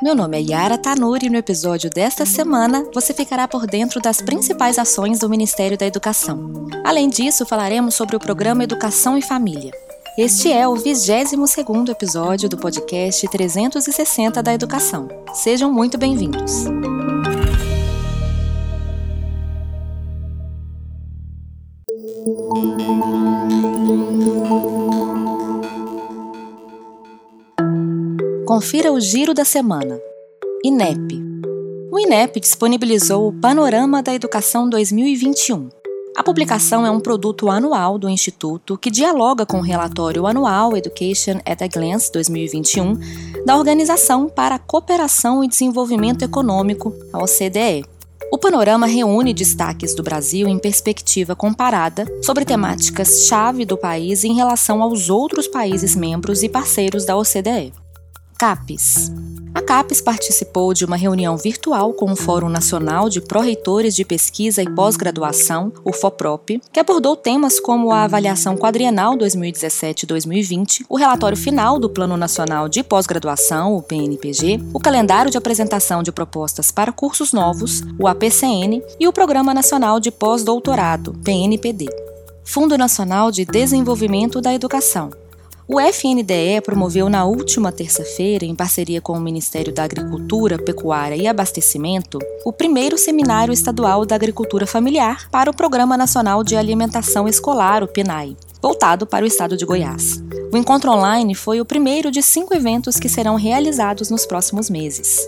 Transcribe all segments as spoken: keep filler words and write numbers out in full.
Meu nome é Yara Tanuri e no episódio desta semana você ficará por dentro das principais ações do Ministério da Educação. Além disso, falaremos sobre o Programa Educação e Família. Este é o vigésimo segundo episódio do podcast trezentos e sessenta da Educação. Sejam muito bem-vindos! Confira o giro da semana. I N E P. O I N E P disponibilizou o Panorama da Educação dois mil e vinte e um. A publicação é um produto anual do Instituto que dialoga com o relatório anual Education at a Glance dois mil e vinte e um da Organização para a Cooperação e Desenvolvimento Econômico, a O C D E. O panorama reúne destaques do Brasil em perspectiva comparada sobre temáticas-chave do país em relação aos outros países membros e parceiros da O C D E. CAPES. A CAPES participou de uma reunião virtual com o Fórum Nacional de Pró-Reitores de Pesquisa e Pós-Graduação, o FOPROP, que abordou temas como a Avaliação Quadrienal dois mil e dezessete a dois mil e vinte, o relatório final do Plano Nacional de Pós-Graduação, o P N P G, o Calendário de Apresentação de Propostas para Cursos Novos, o A P C N, e o Programa Nacional de Pós-Doutorado, P N P D. Fundo Nacional de Desenvolvimento da Educação. O F N D E promoveu na última terça-feira, em parceria com o Ministério da Agricultura, Pecuária e Abastecimento, o primeiro Seminário Estadual da Agricultura Familiar para o Programa Nacional de Alimentação Escolar, o P N A E, voltado para o estado de Goiás. O encontro online foi o primeiro de cinco eventos que serão realizados nos próximos meses.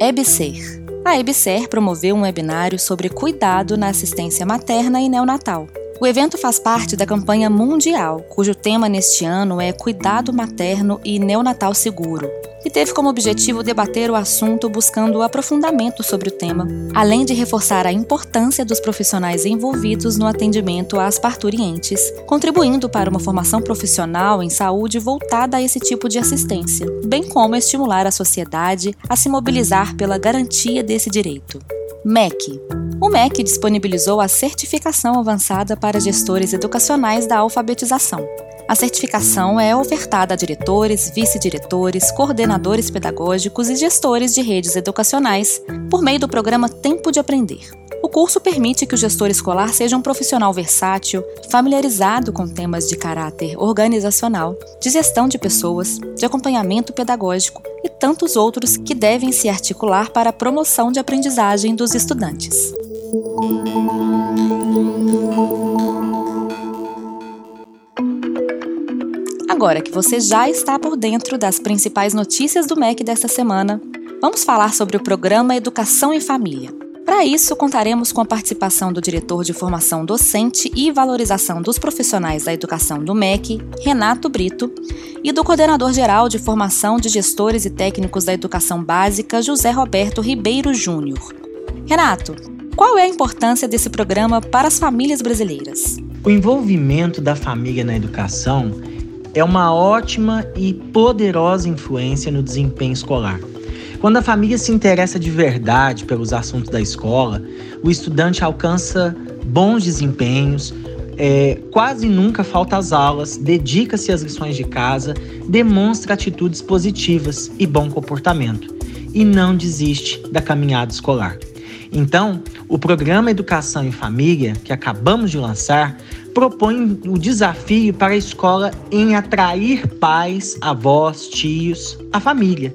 EBSER. A EBSER promoveu um webinário sobre cuidado na assistência materna e neonatal. O evento faz parte da campanha mundial, cujo tema neste ano é Cuidado Materno e Neonatal Seguro, e teve como objetivo debater o assunto buscando aprofundamento sobre o tema, além de reforçar a importância dos profissionais envolvidos no atendimento às parturientes, contribuindo para uma formação profissional em saúde voltada a esse tipo de assistência, bem como estimular a sociedade a se mobilizar pela garantia desse direito. M E C. O M E C disponibilizou a Certificação Avançada para Gestores Educacionais da Alfabetização. A certificação é ofertada a diretores, vice-diretores, coordenadores pedagógicos e gestores de redes educacionais por meio do programa Tempo de Aprender. O curso permite que o gestor escolar seja um profissional versátil, familiarizado com temas de caráter organizacional, de gestão de pessoas, de acompanhamento pedagógico e tantos outros que devem se articular para a promoção de aprendizagem dos estudantes. Agora que você já está por dentro das principais notícias do M E C desta semana, vamos falar sobre o programa Educação e Família. Para isso, contaremos com a participação do diretor de formação docente e valorização dos profissionais da educação do M E C, Renato Brito, e do coordenador-geral de formação de gestores e técnicos da educação básica, José Roberto Ribeiro Júnior. Renato, qual é a importância desse programa para as famílias brasileiras? O envolvimento da família na educação é uma ótima e poderosa influência no desempenho escolar. Quando a família se interessa de verdade pelos assuntos da escola, o estudante alcança bons desempenhos, é, quase nunca falta às aulas, dedica-se às lições de casa, demonstra atitudes positivas e bom comportamento, e não desiste da caminhada escolar. Então, o programa Educação e Família, que acabamos de lançar, propõe o desafio para a escola em atrair pais, avós, tios, a família.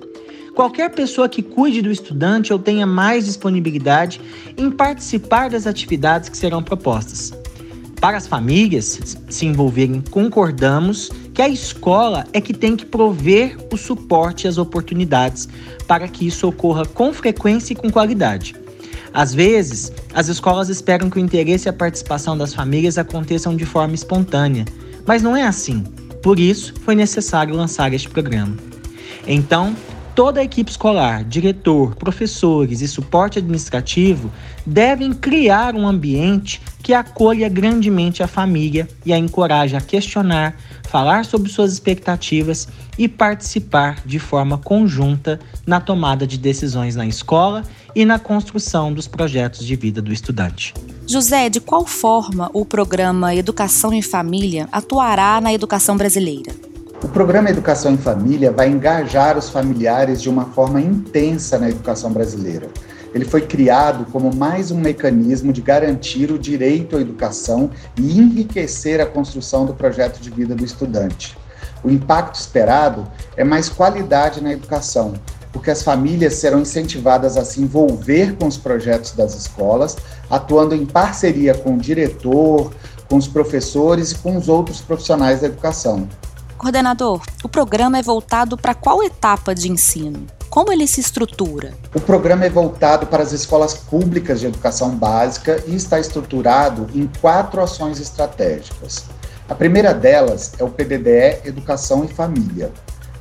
Qualquer pessoa que cuide do estudante ou tenha mais disponibilidade em participar das atividades que serão propostas. Para as famílias se envolverem, concordamos que a escola é que tem que prover o suporte e as oportunidades para que isso ocorra com frequência e com qualidade. Às vezes, as escolas esperam que o interesse e a participação das famílias aconteçam de forma espontânea, mas não é assim. Por isso, foi necessário lançar este programa. Então, toda a equipe escolar, diretor, professores e suporte administrativo devem criar um ambiente que acolha grandemente a família e a encoraje a questionar, falar sobre suas expectativas e participar de forma conjunta na tomada de decisões na escola e na construção dos projetos de vida do estudante. José, de qual forma o programa Educação em Família atuará na educação brasileira? O Programa Educação em Família vai engajar os familiares de uma forma intensa na educação brasileira. Ele foi criado como mais um mecanismo de garantir o direito à educação e enriquecer a construção do projeto de vida do estudante. O impacto esperado é mais qualidade na educação, porque as famílias serão incentivadas a se envolver com os projetos das escolas, atuando em parceria com o diretor, com os professores e com os outros profissionais da educação. Coordenador, o programa é voltado para qual etapa de ensino? Como ele se estrutura? O programa é voltado para as escolas públicas de educação básica e está estruturado em quatro ações estratégicas. A primeira delas é o P D D E Educação e Família,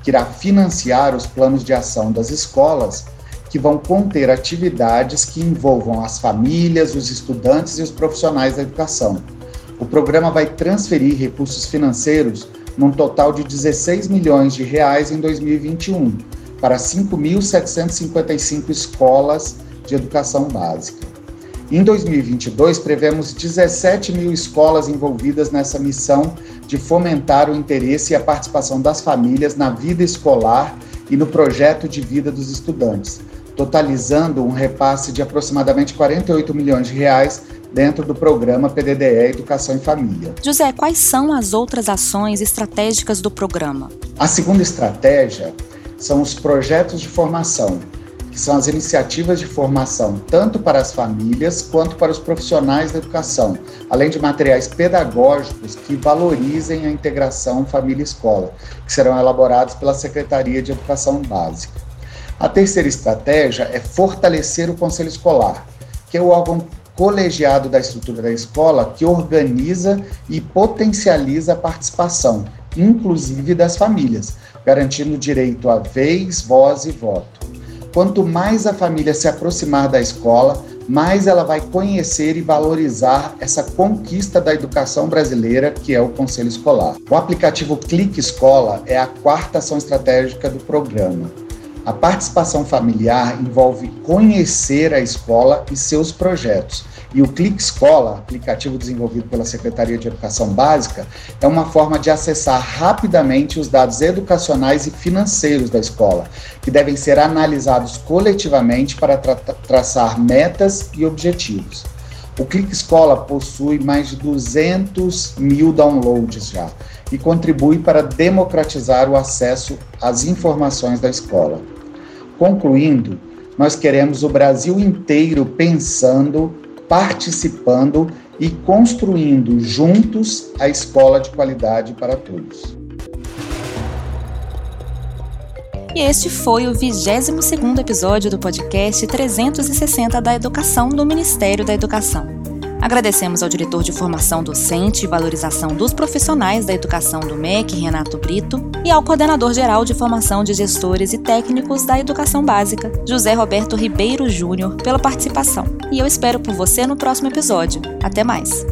que irá financiar os planos de ação das escolas que vão conter atividades que envolvam as famílias, os estudantes e os profissionais da educação. O programa vai transferir recursos financeiros num total de dezesseis milhões de reais em dois mil e vinte e um, para cinco mil setecentas e cinquenta e cinco escolas de educação básica. Em dois mil e vinte e dois, prevemos dezessete mil escolas envolvidas nessa missão de fomentar o interesse e a participação das famílias na vida escolar e no projeto de vida dos estudantes, totalizando um repasse de aproximadamente quarenta e oito milhões de reais dentro do programa P D D E Educação e Família. José, quais são as outras ações estratégicas do programa? A segunda estratégia são os projetos de formação, que são as iniciativas de formação tanto para as famílias quanto para os profissionais da educação, além de materiais pedagógicos que valorizem a integração família-escola, que serão elaborados pela Secretaria de Educação Básica. A terceira estratégia é fortalecer o Conselho Escolar, que é o órgão colegiado da estrutura da escola que organiza e potencializa a participação, inclusive das famílias, garantindo o direito à vez, voz e voto. Quanto mais a família se aproximar da escola, mais ela vai conhecer e valorizar essa conquista da educação brasileira, que é o Conselho Escolar. O aplicativo Clique Escola é a quarta ação estratégica do programa. A participação familiar envolve conhecer a escola e seus projetos. E o Clique Escola, aplicativo desenvolvido pela Secretaria de Educação Básica, é uma forma de acessar rapidamente os dados educacionais e financeiros da escola, que devem ser analisados coletivamente para tra- traçar metas e objetivos. O Clique Escola possui mais de duzentos mil downloads já e contribui para democratizar o acesso às informações da escola. Concluindo, nós queremos o Brasil inteiro pensando, participando e construindo juntos a escola de qualidade para todos. E este foi o vigésimo segundo episódio do podcast trezentos e sessenta da Educação do Ministério da Educação. Agradecemos ao diretor de formação docente e valorização dos profissionais da educação do M E C, Renato Brito, e ao coordenador-geral de formação de gestores e técnicos da educação básica, José Roberto Ribeiro Júnior, pela participação. E eu espero por você no próximo episódio. Até mais!